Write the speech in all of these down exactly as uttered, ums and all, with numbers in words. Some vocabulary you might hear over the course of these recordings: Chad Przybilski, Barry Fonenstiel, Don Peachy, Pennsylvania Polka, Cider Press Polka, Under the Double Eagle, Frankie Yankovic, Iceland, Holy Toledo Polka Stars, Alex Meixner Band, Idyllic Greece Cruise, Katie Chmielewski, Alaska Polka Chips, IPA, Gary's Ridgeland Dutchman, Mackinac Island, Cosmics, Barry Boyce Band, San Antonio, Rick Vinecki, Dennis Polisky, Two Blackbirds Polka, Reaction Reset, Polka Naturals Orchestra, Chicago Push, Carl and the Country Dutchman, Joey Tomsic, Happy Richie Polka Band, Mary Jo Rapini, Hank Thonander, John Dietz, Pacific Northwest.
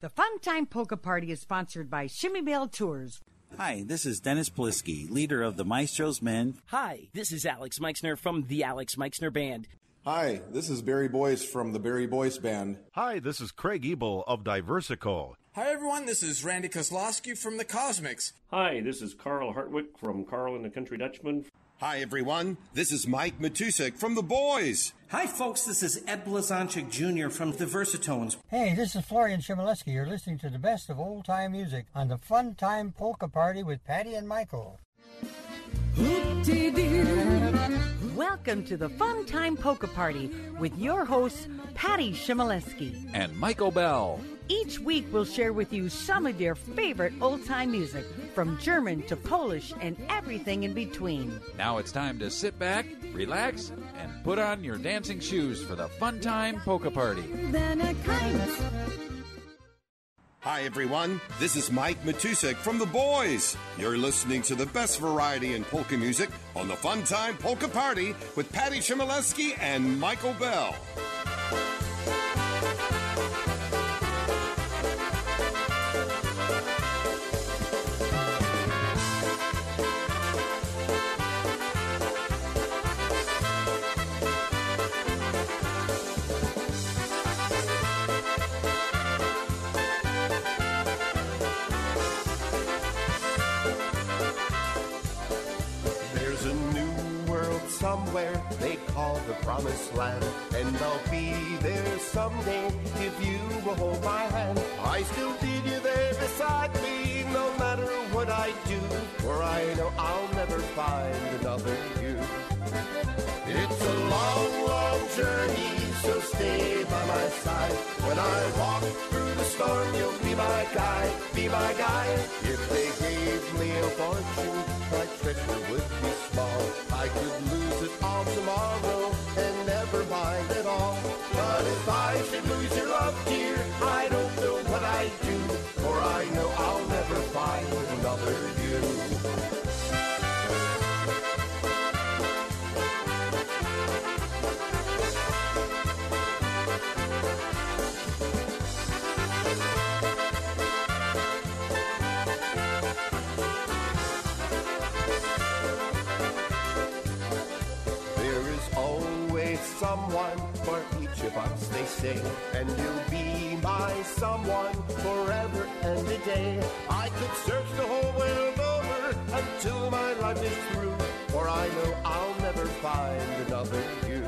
The Fun Time Polka Party is sponsored by Shimmy Bale Tours. Hi, this is Dennis Polisky, leader of the Maestro's Men. Hi, this is Alex Meixner from the Alex Meixner Band. Hi, this is Barry Boyce from the Barry Boyce Band. Hi, this is Craig Ebel of Diversical. Hi, everyone, this is Randy Kozlowski from the Cosmics. Hi, this is Carl Hartwick from Carl and the Country Dutchman. Hi, everyone, this is Mike Matusek from The Boys. Hi, folks, this is Ed Blazancik Junior from The Versatones. Hey, this is Florian Chmielewski. You're listening to the best of old-time music on the Fun Time Polka Party with Patty and Michael. Welcome to the Fun Time Polka Party with your hosts, Patty Chmielewski and Michael Bell. Each week we'll share with you some of your favorite old-time music, from German to Polish and everything in between. Now it's time to sit back, relax, and put on your dancing shoes for the Fun Time Polka Party. Hi, everyone. This is Mike Matusek from The Boys. You're listening to the best variety in polka music on the Fun Time Polka Party with Patty Chmielewski and Michael Bell. Somewhere they call the promised land, and I'll be there someday if you will hold my hand. I still need you there beside me, no matter what I do, for I know I'll never find another you. It's a long, long journey, so stay by my side. When I walk through the storm, you'll be my guide, be my guide. If they gave me a fortune, my treasure would be small. I could lose tomorrow and never mind at all. But if I should lose your love, dear, I don't know what I'd do, for I know I'll never find another you. Someone for each of us, they say, and you'll be my someone forever and a day. I could search the whole world over until my life is through, for I know I'll never find another you.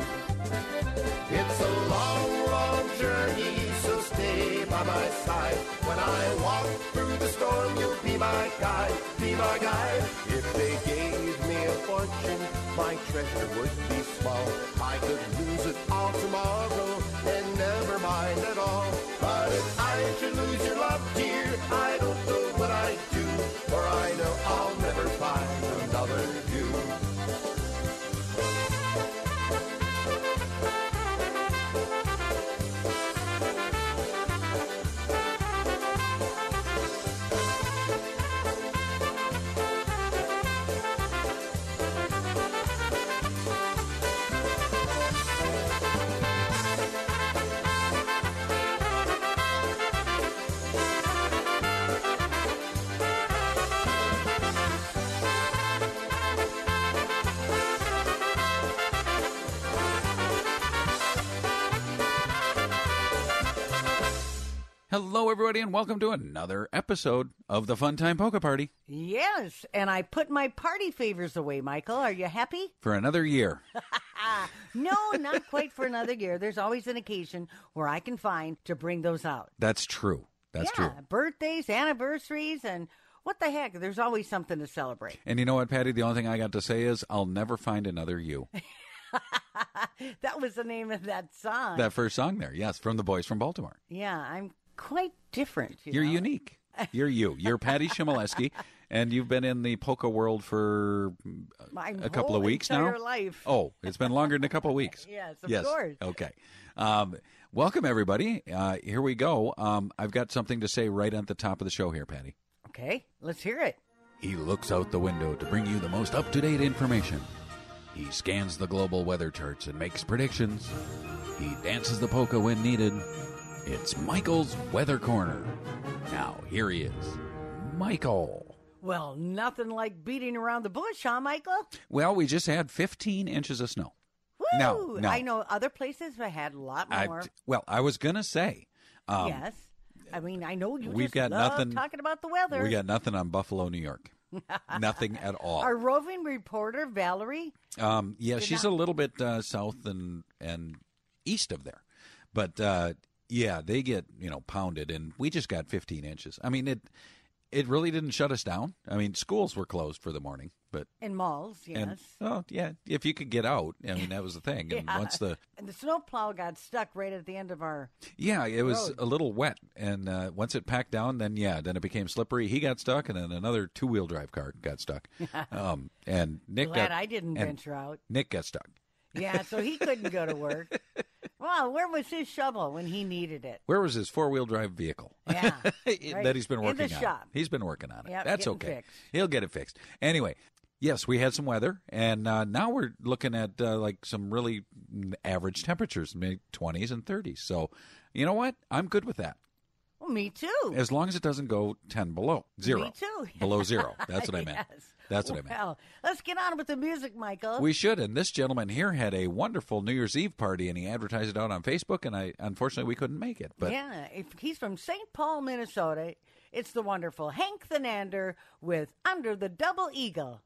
It's a long, long journey, so stay by my side. When I walk through the storm, you'll be my guide, be my guide. If they gave me a fortune, my treasure would be small. I could lose it all tomorrow and never mind at all. But if I should lose your love, dear, I don't know what I'd do, for I know I'll never find another you. Hello, everybody, and welcome to another episode of the Fun Time Polka Party. Yes, and I put my party favors away, Michael. Are you happy? For another year. No, not quite for another year. There's always an occasion where I can find to bring those out. That's true. That's yeah, true. Birthdays, anniversaries, and what the heck? There's always something to celebrate. And you know what, Patty? The only thing I got to say is I'll never find another you. That was the name of that song. That first song there, yes, from the Boys from Baltimore. Yeah, I'm quite different. You You're know? unique. You're you. You're Patty Chmielewski, and you've been in the polka world for My a couple of weeks now. Life. Oh, it's been longer than a couple of weeks. Yes, of yes. course. Okay. Um, welcome, everybody. Uh, here we go. Um, I've got something to say right at the top of the show here, Patty. Okay, let's hear it. He looks out the window to bring you the most up-to-date information. He scans the global weather charts and makes predictions. He dances the polka when needed. It's Michael's Weather Corner. Now, here he is, Michael. Well, nothing like beating around the bush, huh, Michael? Well, we just had fifteen inches of snow. Woo! No, no. I know other places have had a lot more. I, well, I was going to say. Um, yes. I mean, I know you we've just got love nothing, talking about the weather. We got nothing on Buffalo, New York. Nothing at all. Our roving reporter, Valerie. Um, yeah, she's not... a little bit uh, south and, and east of there. But, uh, yeah, they get, you know, pounded, and we just got fifteen inches. I mean, it... It really didn't shut us down. I mean, schools were closed for the morning, but and malls, yes. And, oh, yeah. If you could get out, I mean, that was the thing. And yeah. once the and the snowplow got stuck right at the end of our yeah, it road. Was a little wet, and uh, once it packed down, then yeah, then it became slippery. He got stuck, and then another two-wheel drive car got stuck. Um, and Nick glad got, I didn't venture out. Nick got stuck. Yeah, so he couldn't go to work. Well, where was his shovel when he needed it? Where was his four-wheel drive vehicle? Yeah. Right. That he's been working on. In the shop. He's been working on it. Yep, that's okay. Fixed. He'll get it fixed. Anyway, yes, we had some weather, and uh, now we're looking at uh, like some really average temperatures, maybe twenties and thirties. So, you know what? I'm good with that. Well, me too. As long as it doesn't go ten below. Zero. Me too. Below zero. That's what I meant. Yes. That's what well, I meant. Well, let's get on with the music, Michael. We should. And this gentleman here had a wonderful New Year's Eve party, and he advertised it out on Facebook, and I unfortunately we couldn't make it. But yeah, if he's from Saint Paul, Minnesota. It's the wonderful Hank Thonander with Under the Double Eagle.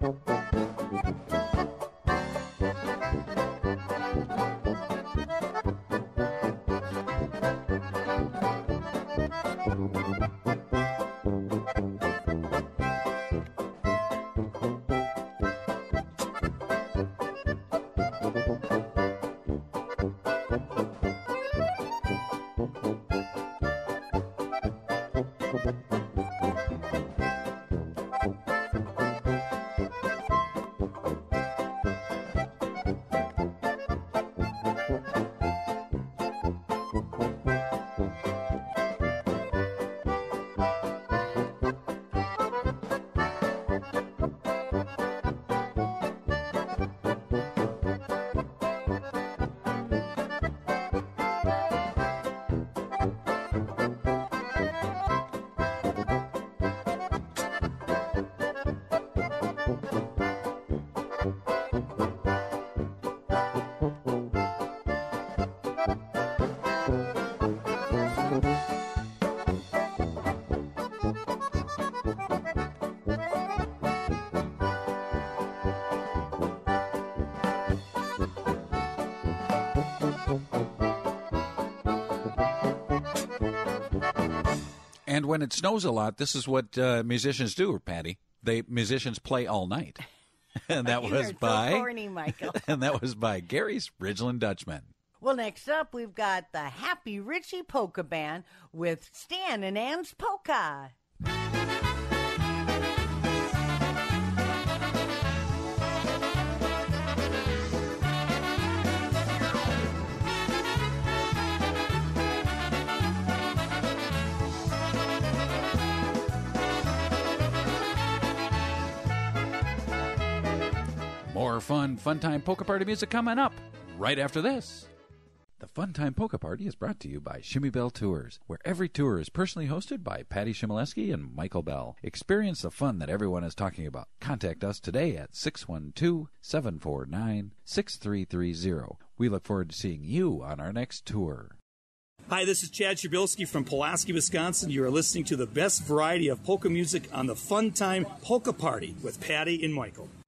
Thank you. And when it snows a lot, this is what uh, musicians do, Patty. They musicians play all night. And that you was by so corny, Michael. And that was by Gary's Ridgeland Dutchman. Well, next up, we've got the Happy Richie Polka Band with Stan and Ann's Polka. More fun, Fun Time Polka Party music coming up right after this. The Fun Time Polka Party is brought to you by Shimmy Bale Tours, where every tour is personally hosted by Patty Chmielewski and Michael Bell. Experience the fun that everyone is talking about. Contact us today at six one two, seven four nine, six three three zero. We look forward to seeing you on our next tour. Hi, this is Chad Przybilski from Pulaski, Wisconsin. You are listening to the best variety of polka music on the Fun Time Polka Party with Patty and Michael.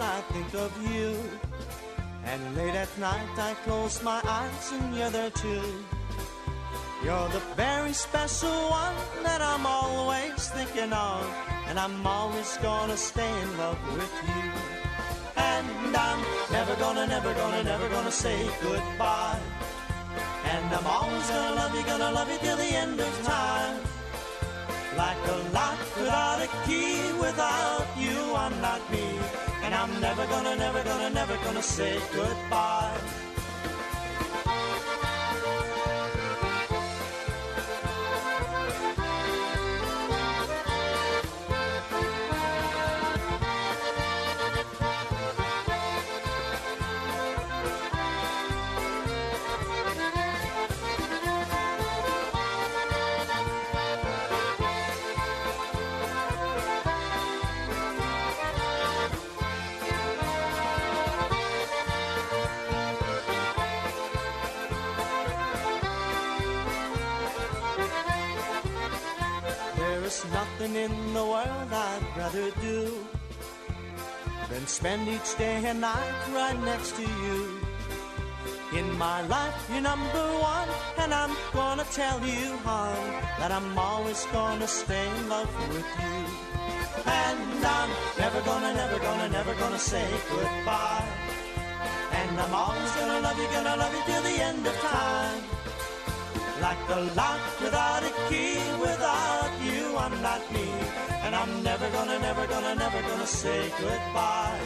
I think of you, and late at night I close my eyes and you're there too. You're the very special one that I'm always thinking of, and I'm always gonna stay in love with you. And I'm never gonna, never gonna, never gonna say goodbye. And I'm always gonna love you, gonna love you till the end of time. Like a lock without a key, without you I'm not me. And I'm never gonna, never gonna, never gonna say goodbye. Nothing in the world I'd rather do than spend each day and night right next to you. In my life, you're number one, and I'm gonna tell you, hon, that I'm always gonna stay in love with you. And I'm never gonna, never gonna, never gonna say goodbye. And I'm always gonna love you, gonna love you till the end of time. Like a lock without a key, without you, I'm not me. And I'm never gonna, never gonna, never gonna say goodbye.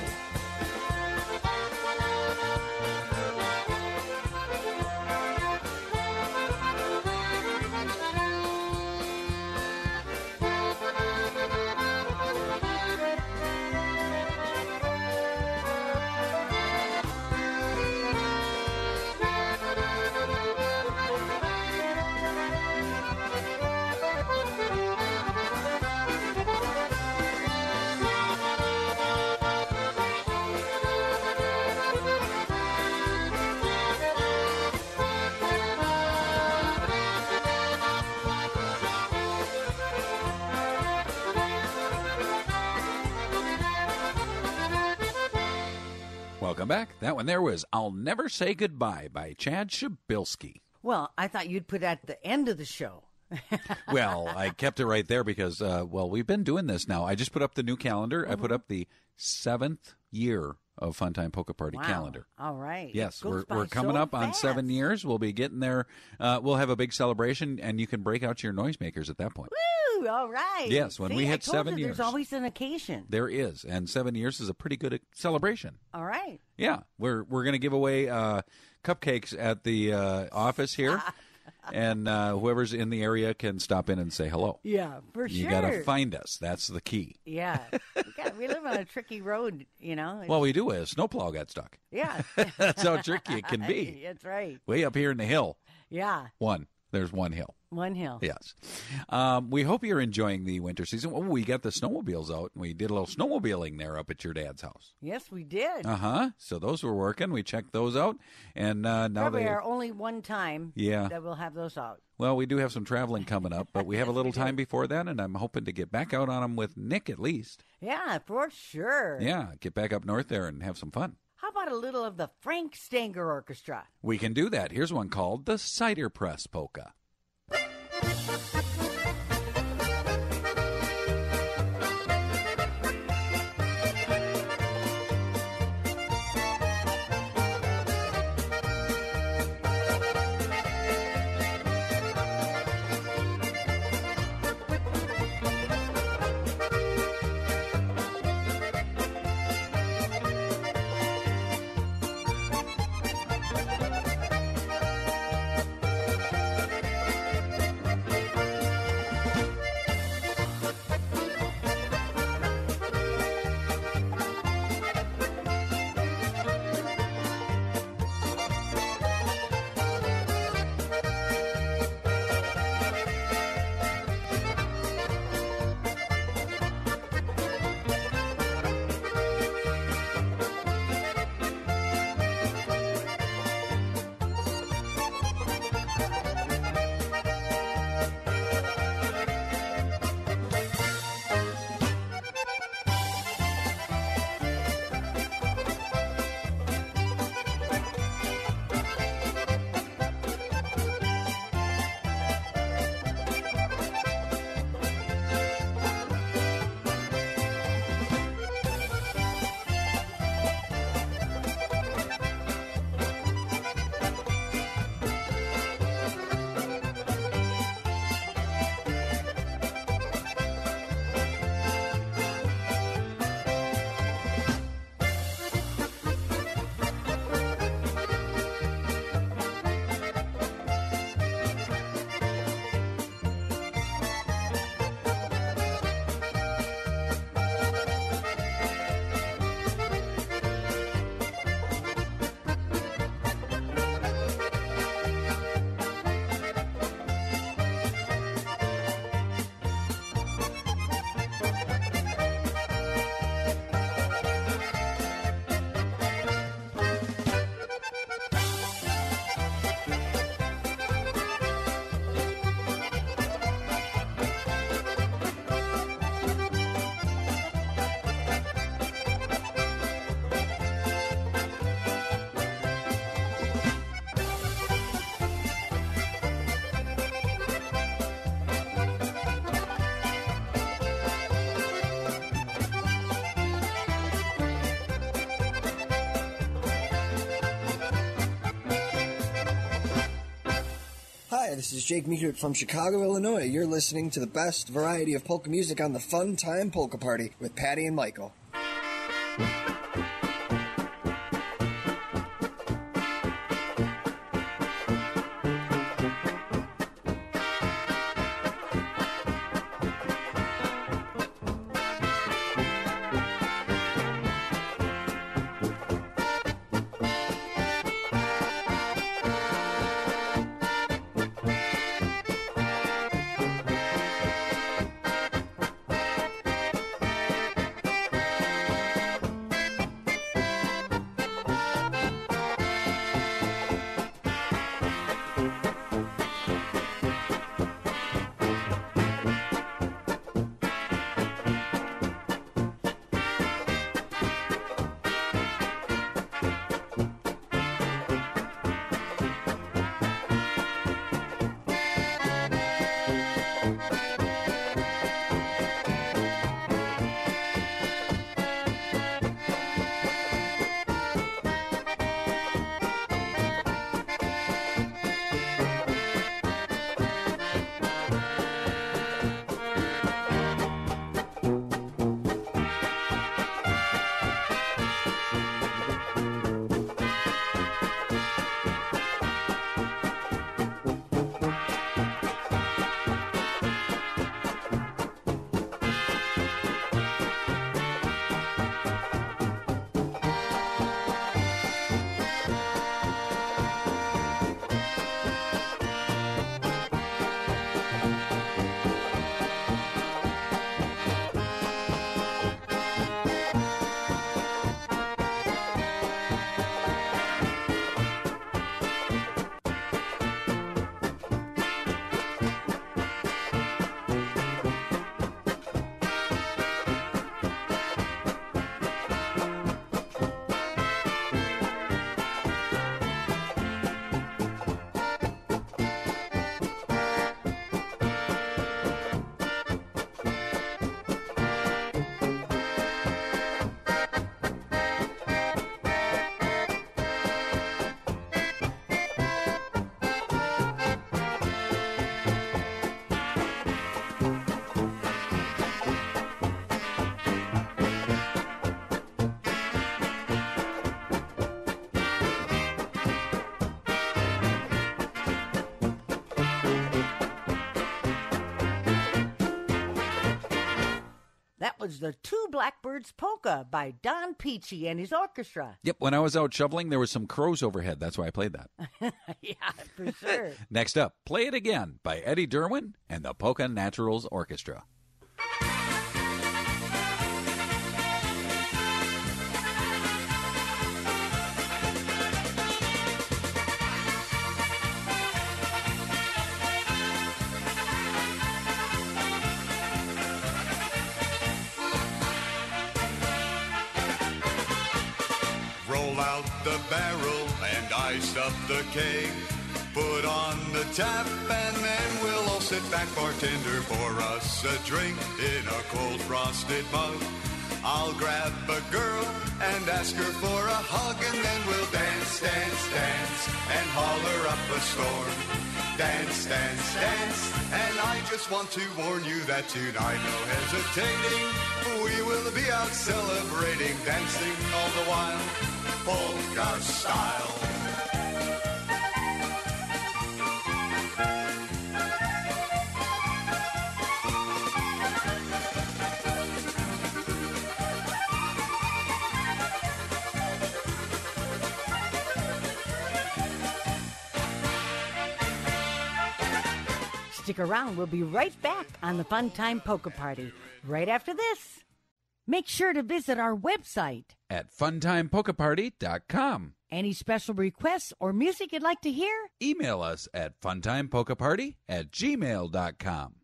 Welcome back. That one there was I'll Never Say Goodbye by Chad Przybilski. Well, I thought you'd put that at the end of the show. Well, I kept it right there because, uh, well, we've been doing this now. I just put up the new calendar. Mm-hmm. I put up the seventh year of Funtime Polka Party wow. calendar. All right. Yes, we're, we're coming so up fast. On seven years. We'll be getting there. Uh, we'll have a big celebration, and you can break out your noisemakers at that point. Woo! All right. Yes, when See, we hit seven you, years. There's always an occasion. There is, and seven years is a pretty good celebration. All right. Yeah, we're we're going to give away uh, cupcakes at the uh, office here. and uh, whoever's in the area can stop in and say hello. Yeah, for you sure. You got to find us. That's the key. Yeah. God, we live on a tricky road, you know. It's... Well, we do. A snowplow got stuck. Yeah. That's how tricky it can be. That's right. Way up here in the hill. Yeah. One. There's one hill. One hill. Yes. Um, we hope you're enjoying the winter season. Well, we got the snowmobiles out, and we did a little snowmobiling there up at your dad's house. Yes, we did. Uh-huh. So those were working. We checked those out. And uh, now Probably they are only one time yeah. that we'll have those out. Well, we do have some traveling coming up, but we have a little time before then, and I'm hoping to get back out on them with Nick at least. Yeah, for sure. Yeah, get back up north there and have some fun. How about a little of the Frank Stanger Orchestra? We can do that. Here's one called the Cider Press Polka. This is Jake Meekert from Chicago, Illinois. You're listening to the best variety of polka music on the Fun Time Polka Party with Patty and Michael. That was the Two Blackbirds Polka by Don Peachy and his orchestra. Yep, when I was out shoveling, there was some crows overhead. That's why I played that. Yeah, for sure. Next up, Play It Again by Eddie Derwin and the Polka Naturals Orchestra. The barrel and ice up the keg. Put on the tap and then we'll all sit back, bartender, pour us a drink in a cold frosted mug. I'll grab a girl and ask her for a hug, and then we'll dance, dance, dance, and holler up a storm. Dance, dance, dance, and I just want to warn you that tonight, no hesitating, we will be out celebrating, dancing all the while, polka style. Stick around. We'll be right back on the Fun Time Polka Party right after this. Make sure to visit our website at fun time polka party dot com. Any special requests or music you'd like to hear? Email us at fun time polka party at gmail dot com.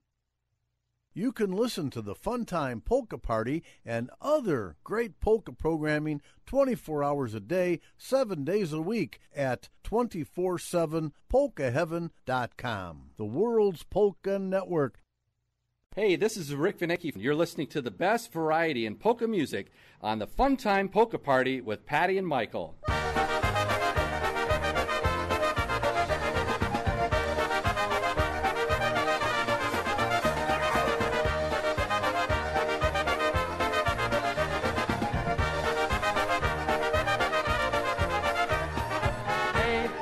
You can listen to the Funtime Polka Party and other great polka programming twenty-four hours a day, seven days a week at two four seven polka heaven dot com, the world's polka network. Hey, this is Rick Vinecki. You're listening to the best variety in polka music on the Funtime Polka Party with Patty and Michael.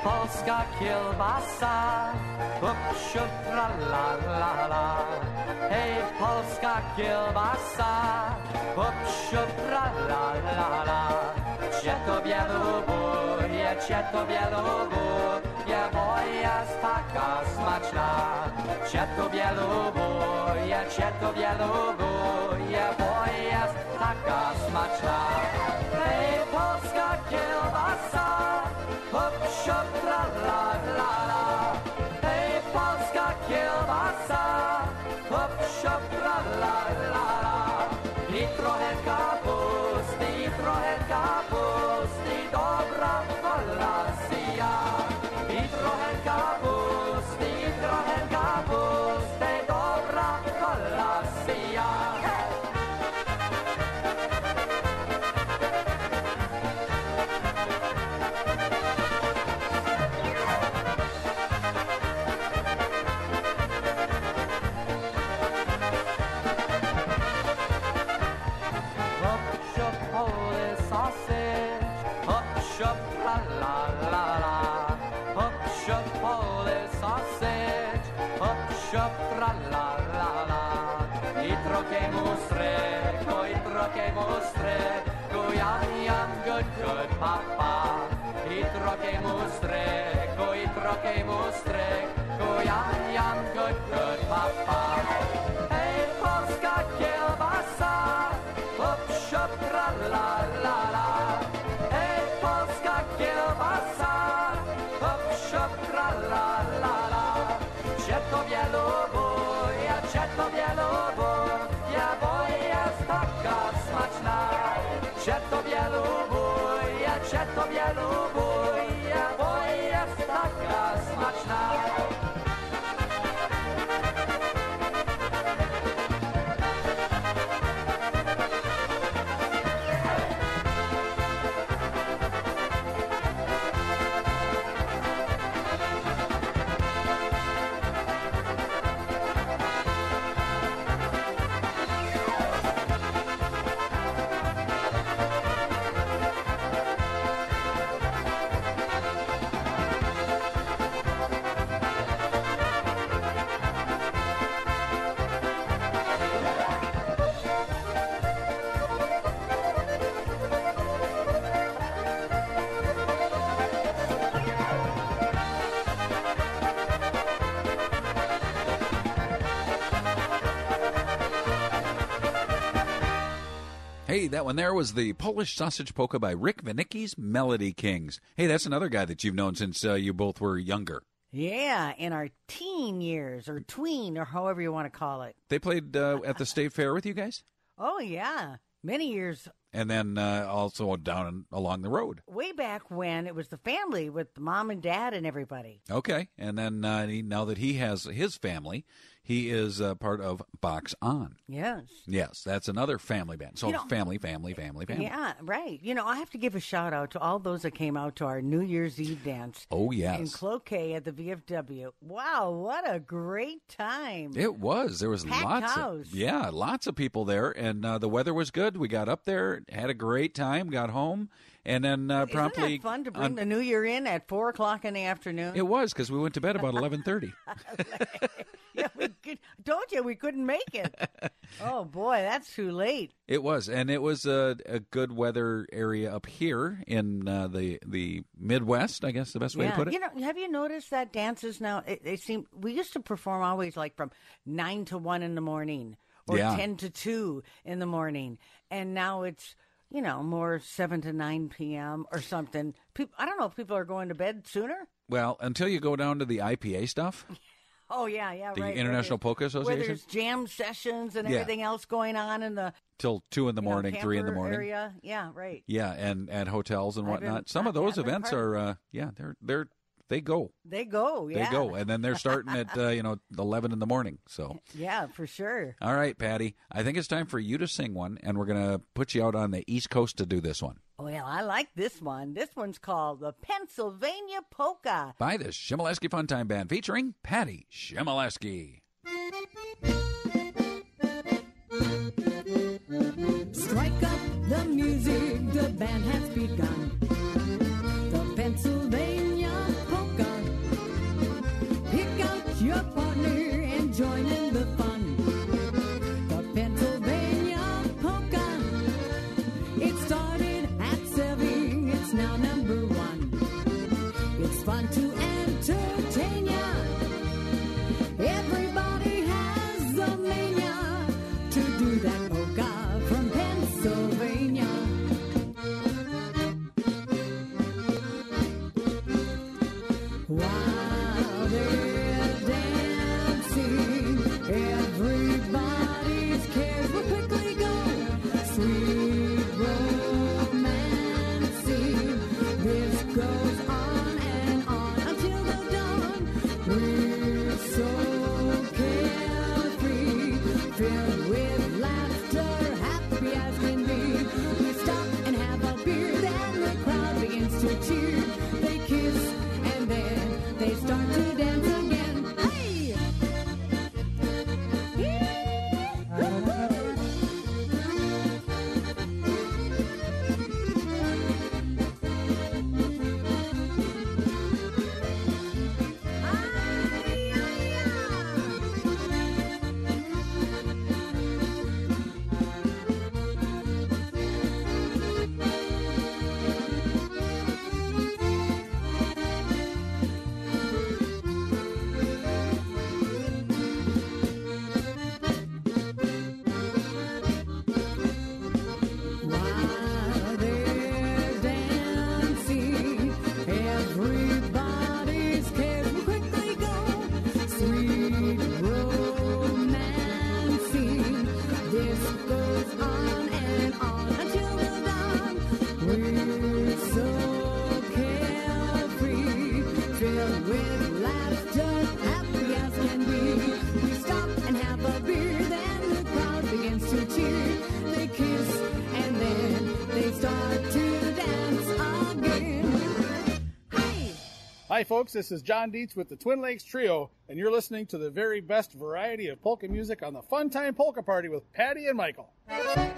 Polska kielbasa, popsiu tra la la la. Hej, polska kielbasa, popsiu tra la la la. Cię to wielubuje, cię to wielubuje, bo jest taka smaczna. Cię to wielubuje, cię to wielubuje, bo jest taka smaczna. Hej, polska kielbasa, popsiu tra la la la. Hej, polska kielbasa, popsiu tra la la la. I trochę kapusty, i trochę kapusty, dobra kolacja. I trochę kapusty, i trochę kapusty, dobra kolacja. Hey, that one there was the Polish Sausage Polka by Rick Winicki's Melody Kings. Hey, that's another guy that you've known since uh, you both were younger. Yeah, in our teen years, or tween, or however you want to call it. They played uh, at the State Fair with you guys? Oh, yeah. Many years. And then uh, also down and along the road. Way back when it was the family with mom and dad and everybody. Okay. And then uh, he, now that he has his family, he is uh, part of Box On. Yes. Yes. That's another family band. So you know, family, family, family, family. Yeah, right. You know, I have to give a shout out to all those that came out to our New Year's Eve dance. Oh, yes. In Cloquet at the V F W. Wow, what a great time. It was. There was Packed lots house. Of Yeah, lots of people there. And uh, the weather was good. We got up there. Had a great time, got home, and then uh, promptly... Isn't that fun to bring un- the new year in at four o'clock in the afternoon? It was, because we went to bed about eleven thirty. Yeah, we could, told you we couldn't make it. Oh, boy, that's too late. It was, and it was a, a good weather area up here in uh, the the Midwest, I guess the best way yeah. to put it. You know, have you noticed that dances now, it, they seem, we used to perform always like from nine to one in the morning. Or yeah. ten to two in the morning. And now it's, you know, more seven to nine p.m. or something. People, I don't know if people are going to bed sooner. Well, until you go down to the I P A stuff. Oh, yeah, yeah, the right. The International Polka Association. Where there's jam sessions and yeah. everything else going on in the... Till two in the morning, you know, three in the morning. Area. Yeah, right. Yeah, and at hotels and whatnot. Been, Some of those events part. are, uh, yeah, they're... they're They go. They go, yeah. They go, and then they're starting at, uh, you know, eleven in the morning, so. Yeah, for sure. All right, Patty, I think it's time for you to sing one, and we're going to put you out on the East Coast to do this one. Well, I like this one. This one's called the Pennsylvania Polka. By the Chmielewski Funtime Band, featuring Patty Chmielewski. Strike up the music, the band has begun. The Pennsylvania your partner and join in the fun. The Pennsylvania Polka. It started at seven, it's now number one. It's fun to entertain ya. Everybody has the mania to do that polka from Pennsylvania. Wow. Hi, folks, this is John Dietz with the Twin Lakes Trio, and you're listening to the very best variety of polka music on the Fun Time Polka Party with Patty and Michael. Thank you.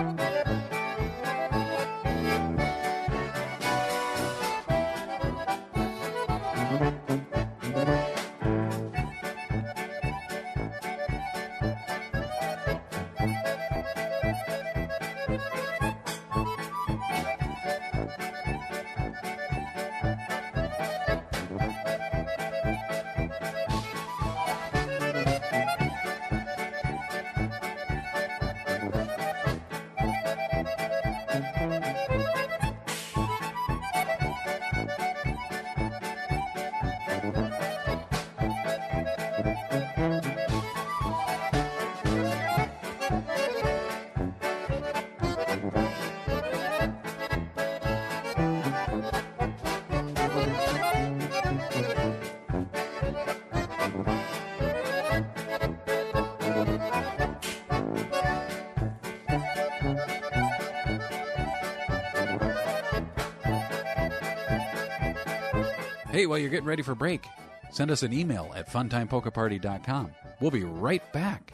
Hey, while you're getting ready for break, send us an email at fun time polka party dot com. We'll be right back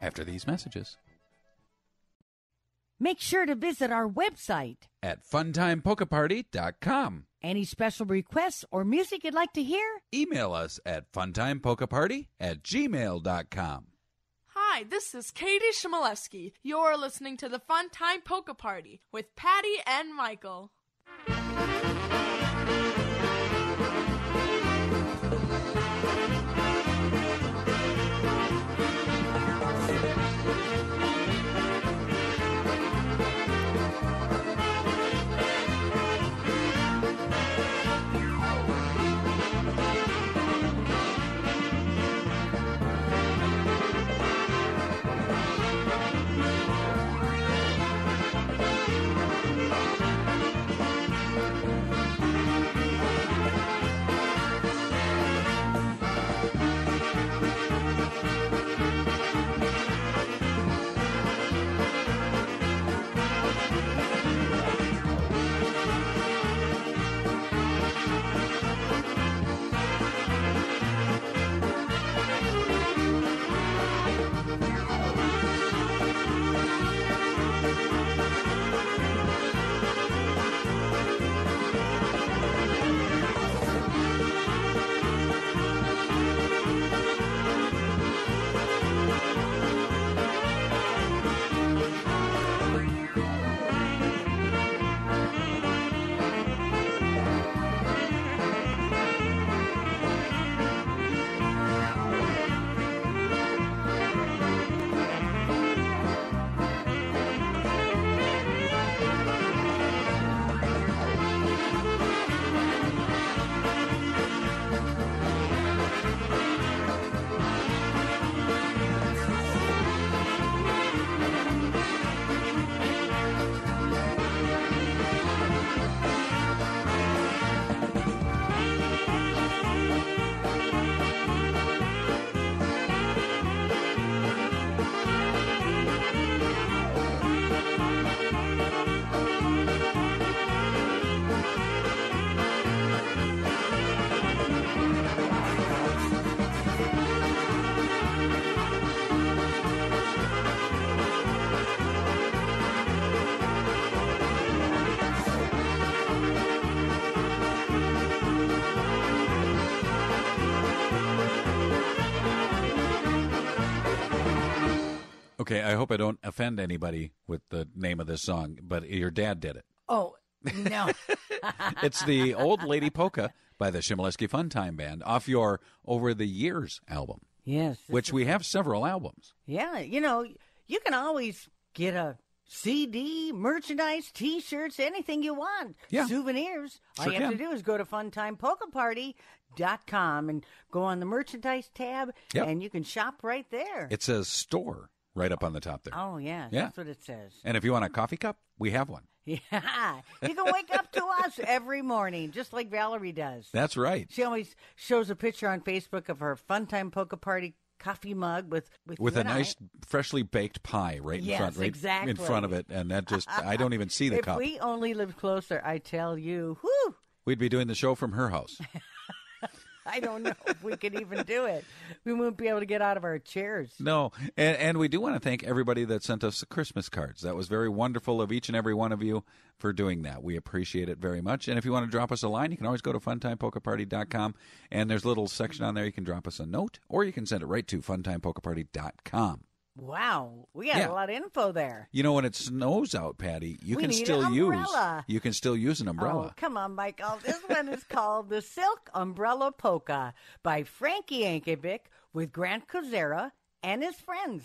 after these messages. Make sure to visit our website at fun time polka party dot com. Any special requests or music you'd like to hear? Email us at fun time polka party at gmail dot com. Hi, this is Katie Chmielewski. You're listening to the Fun Time Polka Party with Patty and Michael. Okay, I hope I don't offend anybody with the name of this song, but your dad did it. Oh, no. It's the Old Lady Polka by the Chmielewski Funtime Band off your Over the Years album. Yes. Which we have several albums. Yeah, you know, you can always get a C D, merchandise, T-shirts, anything you want, yeah. Souvenirs. Sure All you can. have to do is go to fun time polka party dot com and go on the merchandise tab, yep. and you can shop right there. It says store. Right up on the top there. Oh, yeah, yeah. That's what it says. And if you want a coffee cup, we have one. Yeah. You can wake up to us every morning, just like Valerie does. That's right. She always shows a picture on Facebook of her Funtime Polka Party coffee mug with With, with a nice I. freshly baked pie right in yes, front. Right exactly. In front of it. And that just, I don't even see the if cup. If we only lived closer, I tell you, whoo. We'd be doing the show from her house. I don't know if we could even do it. We wouldn't be able to get out of our chairs. No, and, and we do want to thank everybody that sent us the Christmas cards. That was very wonderful of each and every one of you for doing that. We appreciate it very much. And if you want to drop us a line, you can always go to fun time polka party dot com, and there's a little section on there you can drop us a note, or you can send it right to fun time polka party dot com. Wow, we got yeah. a lot of info there. You know, when it snows out, Patty, you we can need still an umbrella. use you can still use an umbrella. Oh, come on, Michael. This one is called "The Silk Umbrella Polka" by Frankie Yankovic with Grant Kucera and his friends.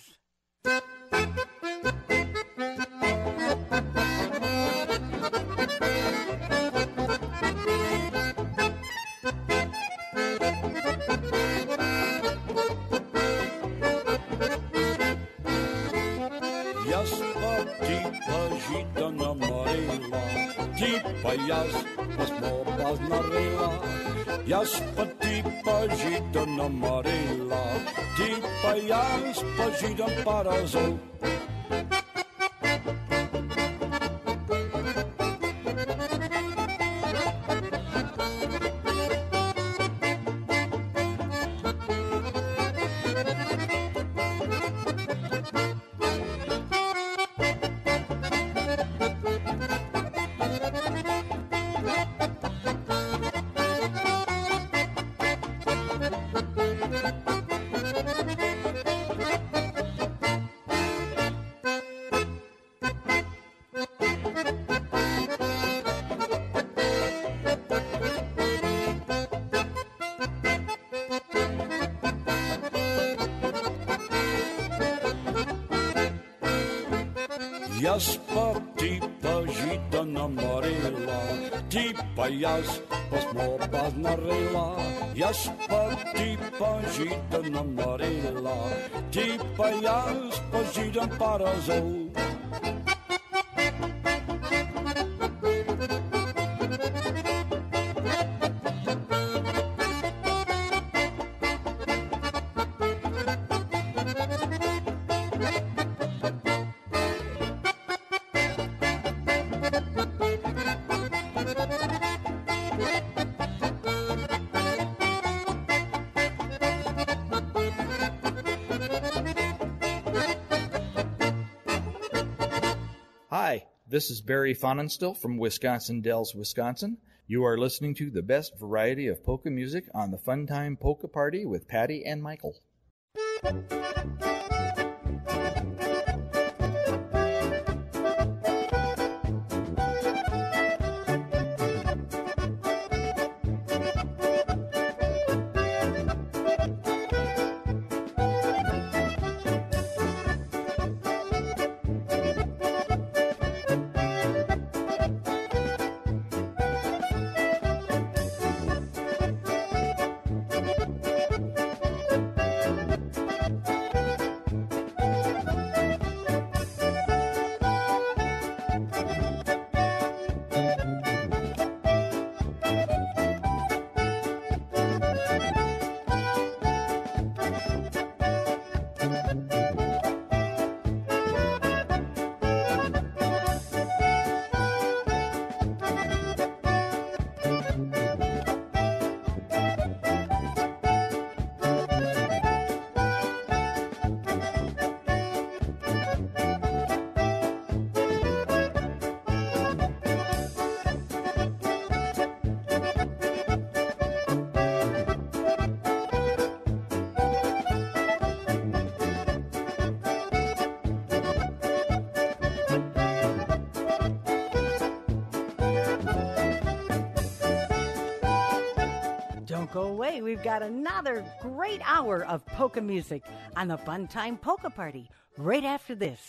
Jaspa tipa gitana amarela, tipa jaspa gira para azul. Jaspa, tipa, žita namarila, tipa jas, pasmopas narila. Jaspa, tipa, žita namarila, tipa jas, pažidam parazol. This is Barry Fonenstiel from Wisconsin Dells, Wisconsin. You are listening to the best variety of polka music on the Fun Time Polka Party with Patty and Michael. We've got another great hour of polka music on the Fun Time Polka Party right after this.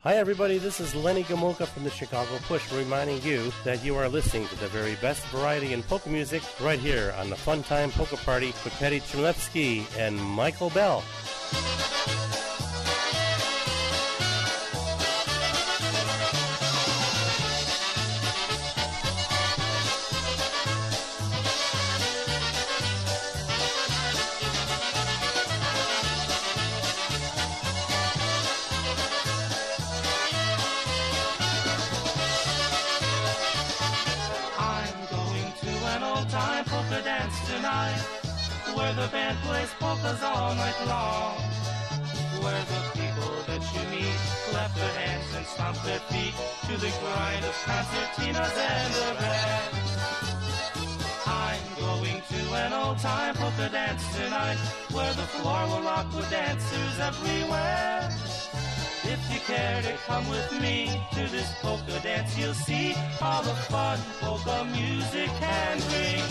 Hi, everybody. This is Lenny Gomulka from the Chicago Push reminding you that you are listening to the very best variety in polka music right here on the Fun Time Polka Party with Patty Chmielewski and Michael Bell. Where the floor will rock with dancers everywhere. If you care to come with me to this polka dance, you'll see all the fun polka music can bring.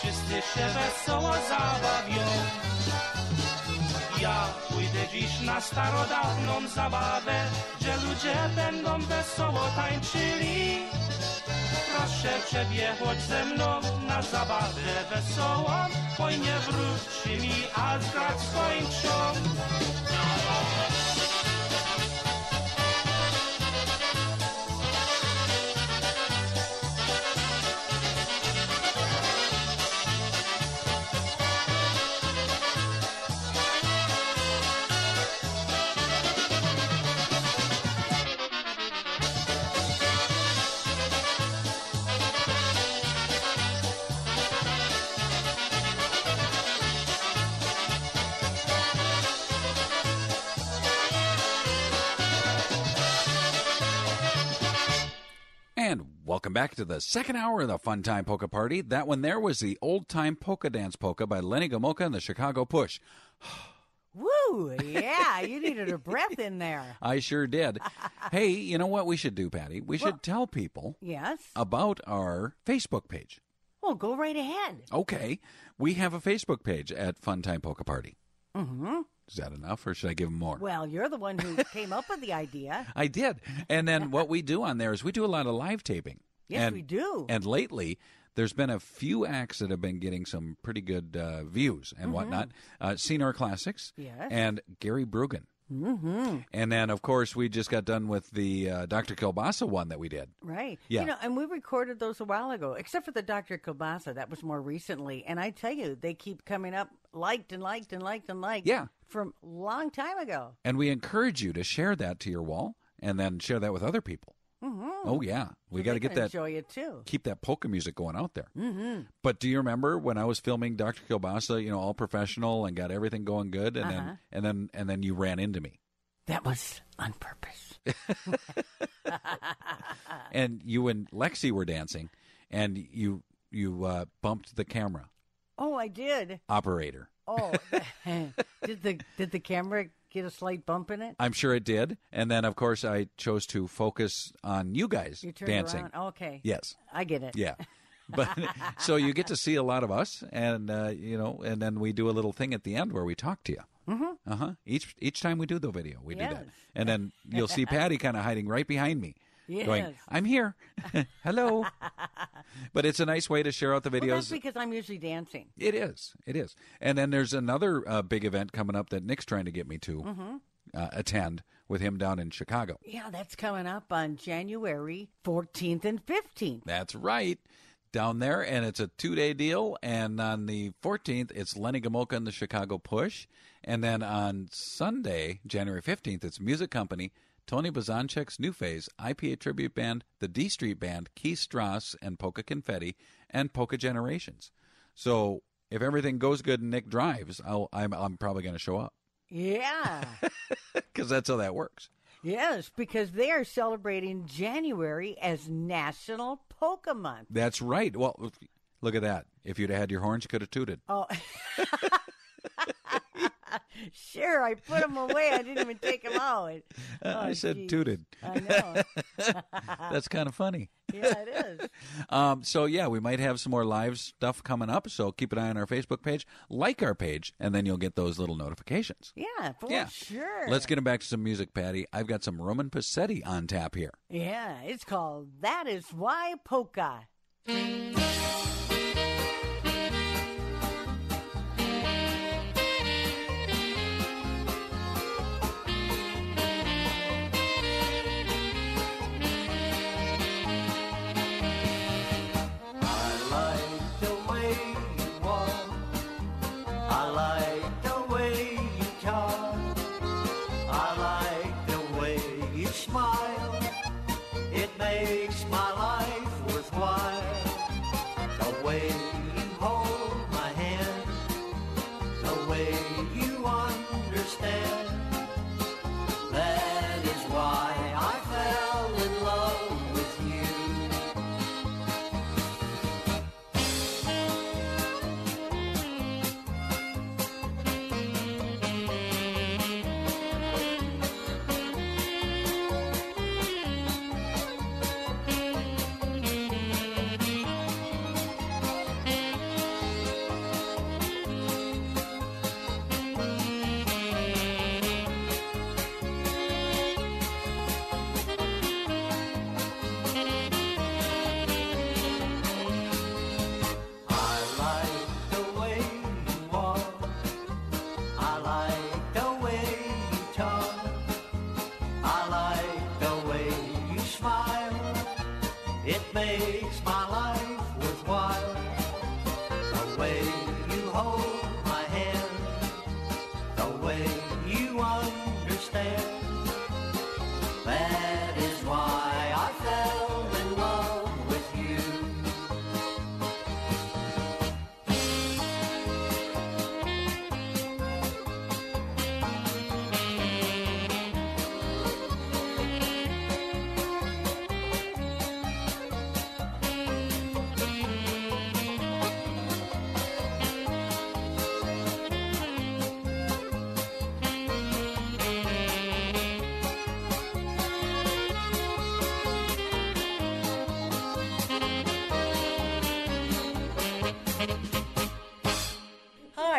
Wszyscy się wesoło zabawią. Ja pójdę dziś na starodawną zabawę, gdzie ludzie będą wesoło tańczyli. Proszę Ciebie, chodź ze mną na zabawę wesołą, oj nie wróć mi, a zgrać skończą. Welcome back to the second hour of the Fun Time Polka Party. That one there was the Old Time Polka Dance Polka by Lenny Gomulka and the Chicago Push. Woo! Yeah, you needed a breath in there. I sure did. Hey, you know what we should do, Patty? We well, should tell people yes. about our Facebook page. Well, go right ahead. Okay. We have a Facebook page at Fun Time Polka Party. Mm-hmm. Is that enough, or should I give them more? Well, you're the one who came up with the idea. I did. And then what we do on there is we do a lot of live taping. Yes, and, we do. And lately, there's been a few acts that have been getting some pretty good uh, views and mm-hmm. whatnot. Uh, Senior Classics yes. and Gary Bruggen. Mm-hmm. And then, of course, we just got done with the uh, Doctor Kielbasa one that we did. Right. Yeah. You know, and we recorded those a while ago, except for the Doctor Kielbasa. That was more recently. And I tell you, they keep coming up liked and liked and liked and liked. Yeah. From a long time ago. And we encourage you to share that to your wall and then share that with other people. Mm-hmm. Oh, yeah. We got to get that. Enjoy it, too. Keep that polka music going out there. Mm-hmm. But do you remember when I was filming Doctor Kielbasa, you know, all professional and got everything going good, and uh-huh. then and then and then you ran into me? That was on purpose. And you and Lexi were dancing, and you you uh, bumped the camera. Oh, I did. Operator. Oh, did the did the camera get a slight bump in it? I'm sure it did. And then, of course, I chose to focus on you guys you dancing. Oh, okay. Yes. I get it. Yeah. But so you get to see a lot of us, and uh, you know, and then we do a little thing at the end where we talk to you. Mm-hmm. Uh huh. Each each time we do the video, we yes. do that, and then you'll see Patty kind of hiding right behind me. Yes. Going, I'm here. Hello. But it's a nice way to share out the videos. Well, that's because I'm usually dancing. It is. It is. And then there's another uh, big event coming up that Nick's trying to get me to mm-hmm. uh, attend with him down in Chicago. Yeah, that's coming up on January fourteenth and fifteenth. That's right. Down there, and it's a two-day deal. And on the fourteenth, it's Lenny Gomulka and the Chicago Push. And then on Sunday, January fifteenth, it's Music Company, Tony Blazancik's New Phase, I P A Tribute Band, the D Street Band, Keith Strauss, and Polka Confetti, and Polka Generations. So if everything goes good and Nick drives, I'll, I'm, I'm probably going to show up. Yeah. Because that's how that works. Yes, because they are celebrating January as National Polka Month. That's right. Well, look at that. If you'd have had your horns, you could have tooted. Oh, sure, I put them away. I didn't even take them out. Oh, I said geez. Tooted. I know. That's kind of funny. Yeah, it is. Um, so, yeah, we might have some more live stuff coming up, so keep an eye on our Facebook page. Like our page, and then you'll get those little notifications. Yeah, for yeah. sure. Let's get back to some music, Patty. I've got some Roman Posetti on tap here. Yeah, it's called That Is Why Polka.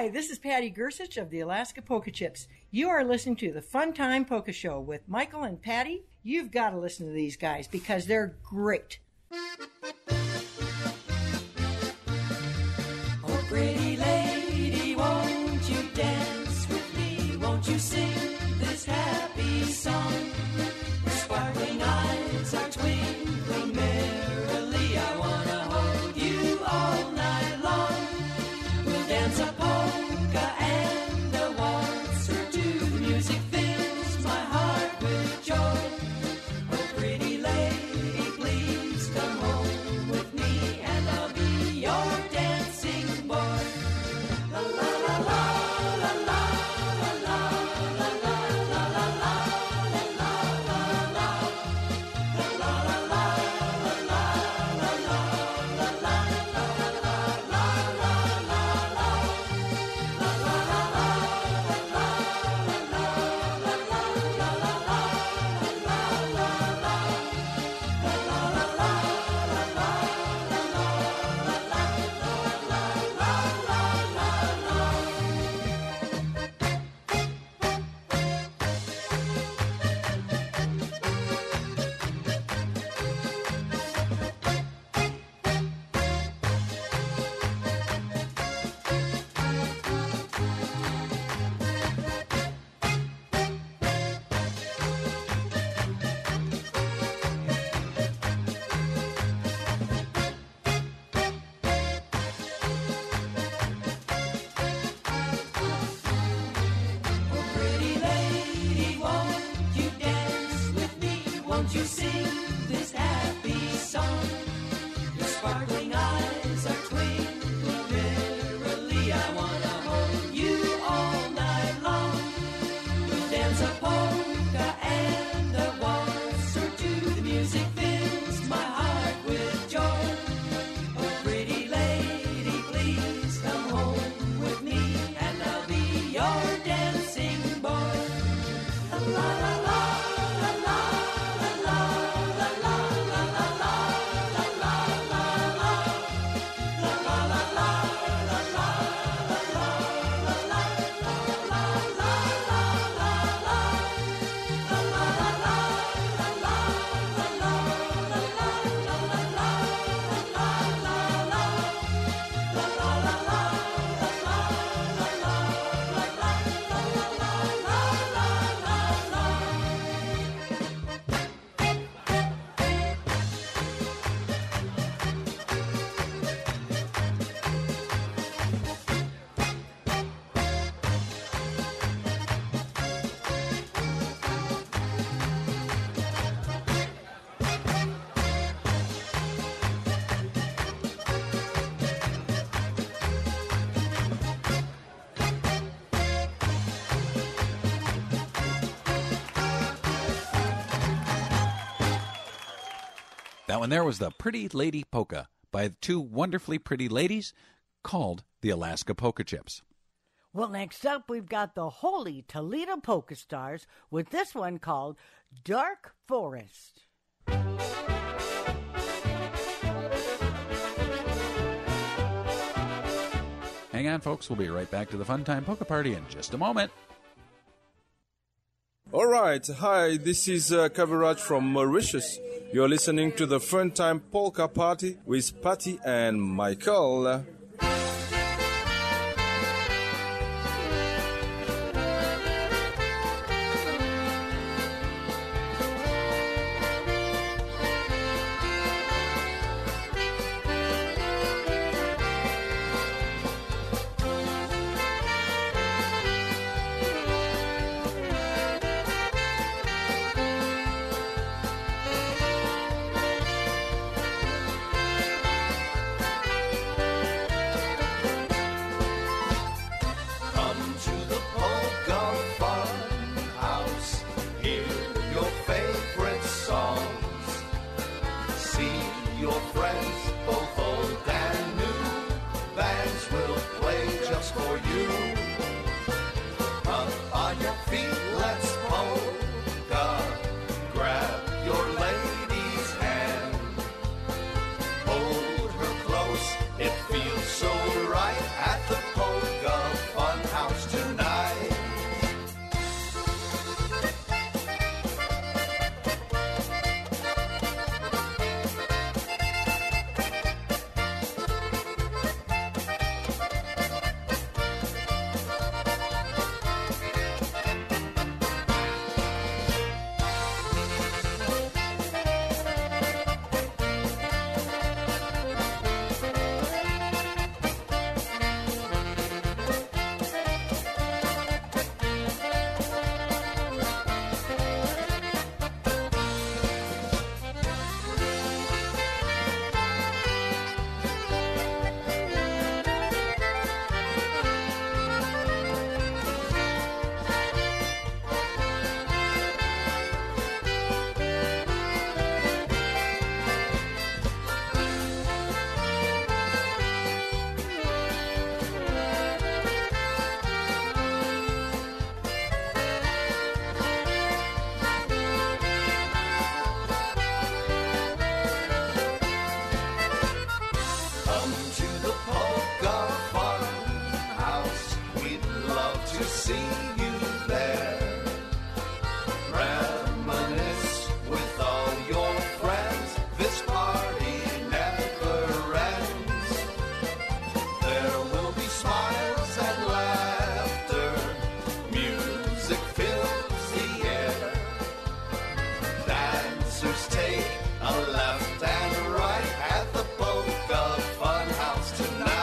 Hi, this is Patty Gersich of the Alaska Polka Chips. You are listening to the Fun Time Polka Show with Michael and Patty. You've got to listen to these guys because they're great. Oh, pretty lady, won't you dance with me? Won't you sing this happy song? Your sparkling eyes are twinkling merrily. I want to hold you all night long. We'll dance a polka and a waltz or two. The music fills my heart with joy. And there was the Pretty Lady Polka by two wonderfully pretty ladies called the Alaska Polka Chips. Well, next up, we've got the Holy Toledo Polka Stars with this one called Dark Forest. Hang on, folks. We'll be right back to the Fun Time Polka Party in just a moment. Alright, hi, this is uh, Kaviraj from Mauritius. You're listening to the Fun Time Polka Party with Patty and Michael. dancers take a left and a right at the Polka Fun House tonight.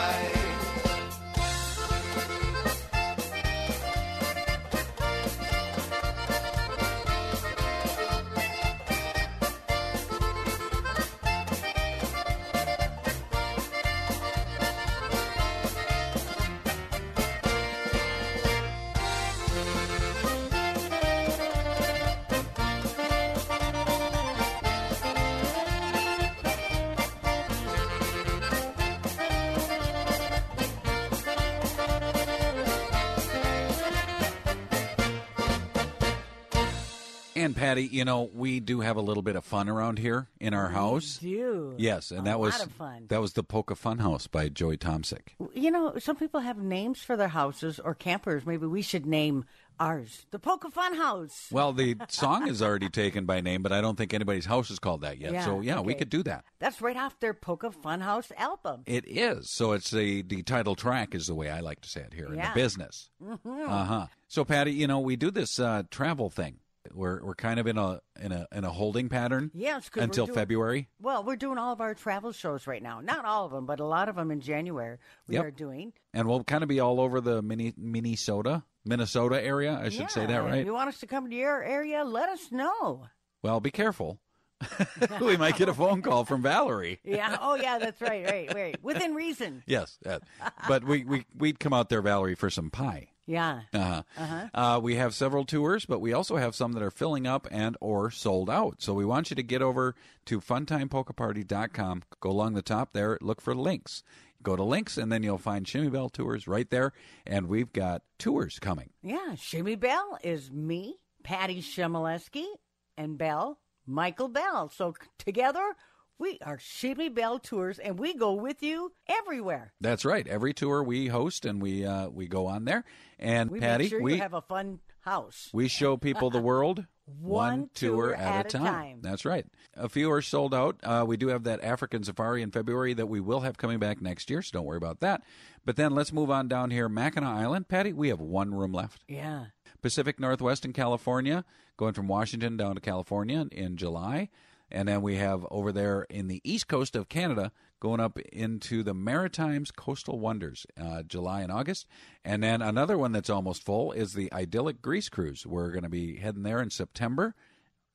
And Patty, you know, we do have a little bit of fun around here in our we house. Do. Yes, and a that was lot of fun. That was the Polka Fun House by Joey Tomsic. You know, some people have names for their houses or campers. Maybe we should name ours the Polka Fun House. Well, the song is already taken by name, but I don't think anybody's house is called that yet. Yeah, so yeah, okay. We could do that. That's right off their Polka Fun House album. It is. So it's the the title track is the way I like to say it here yeah. in the business. Mm-hmm. Uh huh. So Patty, you know, we do this uh, travel thing. We're we're kind of in a in a in a holding pattern. Yes, until doing, February. Well, we're doing all of our travel shows right now. Not all of them, but a lot of them in January. We yep. are doing, and we'll kind of be all over the mini Minnesota Minnesota area. I should yeah, say that right. If you want us to come to your area? Let us know. Well, be careful. We might get a phone call from Valerie. Yeah. Oh, yeah. That's right. Right. Right. Within reason. Yes. Uh, but we we we'd come out there, Valerie, for some pie. Yeah. Uh-huh. Uh-huh. Uh, we have several tours, but we also have some that are filling up and or sold out. So we want you to get over to fun time polka party dot com. Go along the top there. Look for links. Go to links, and then you'll find Shimmy Bale Tours right there. And we've got tours coming. Yeah. Shimmy Bale is me, Patty Chmielewski, and Bell, Michael Bell. So together, we are Shimmy Bale Tours, and we go with you everywhere. That's right. Every tour we host, and we uh, we go on there. And we Patty, make sure we you have a fun house. We show people the world one, one tour, tour at, at a time. time. That's right. A few are sold out. Uh, we do have that African safari in February that we will have coming back next year, so don't worry about that. But then let's move on down here, Mackinac Island. Patty, we have one room left. Yeah. Pacific Northwest in California, going from Washington down to California in July. And then we have over there in the east coast of Canada, going up into the Maritimes Coastal Wonders, uh, July and August. And then another one that's almost full is the idyllic Greece cruise. We're going to be heading there in September.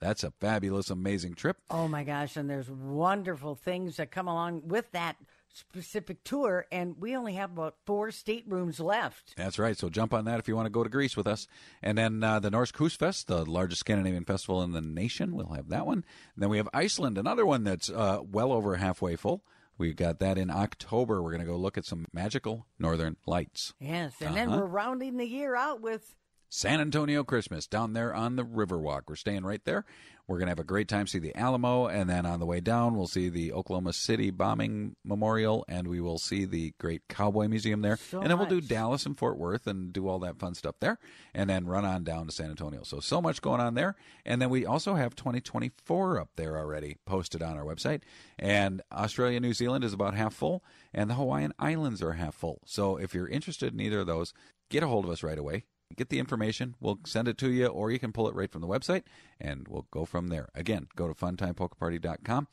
That's a fabulous, amazing trip. Oh, my gosh. And there's wonderful things that come along with that specific tour. And we only have about four staterooms left. That's right. So jump on that if you want to go to Greece with us. And then uh, the Norse Cruise Fest, the largest Scandinavian festival in the nation. We'll have that one. And then we have Iceland, another one that's uh, well over halfway full. We've got that in October. We're going to go look at some magical northern lights. Yes. And uh-huh. then we're rounding the year out with San Antonio Christmas down there on the Riverwalk. We're staying right there. We're going to have a great time, see the Alamo, and then on the way down, we'll see the Oklahoma City bombing memorial, and we will see the great Cowboy Museum there. So and then we'll much. do Dallas and Fort Worth and do all that fun stuff there, and then run on down to San Antonio. So, so much going on there. And then we also have twenty twenty-four up there already posted on our website. And Australia, New Zealand is about half full, and the Hawaiian Islands are half full. So if you're interested in either of those, get a hold of us right away. Get the information. We'll send it to you, or you can pull it right from the website, and we'll go from there. Again, go to fun time polka party dot com.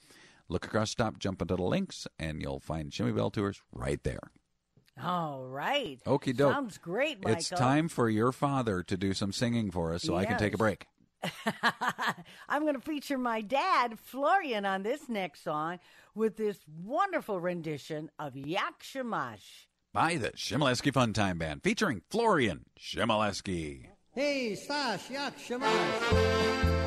Look across top, jump into the links, and you'll find Shimmy Bale Tours right there. All right. Okie doke. Sounds great, Michael. It's time for your father to do some singing for us so yes. I can take a break. I'm going to feature my dad, Florian, on this next song with this wonderful rendition of Yak Shamash by the Chmielewski Funtime Band, featuring Florian Chmielewski. Hey, Stash, Yak Shamash.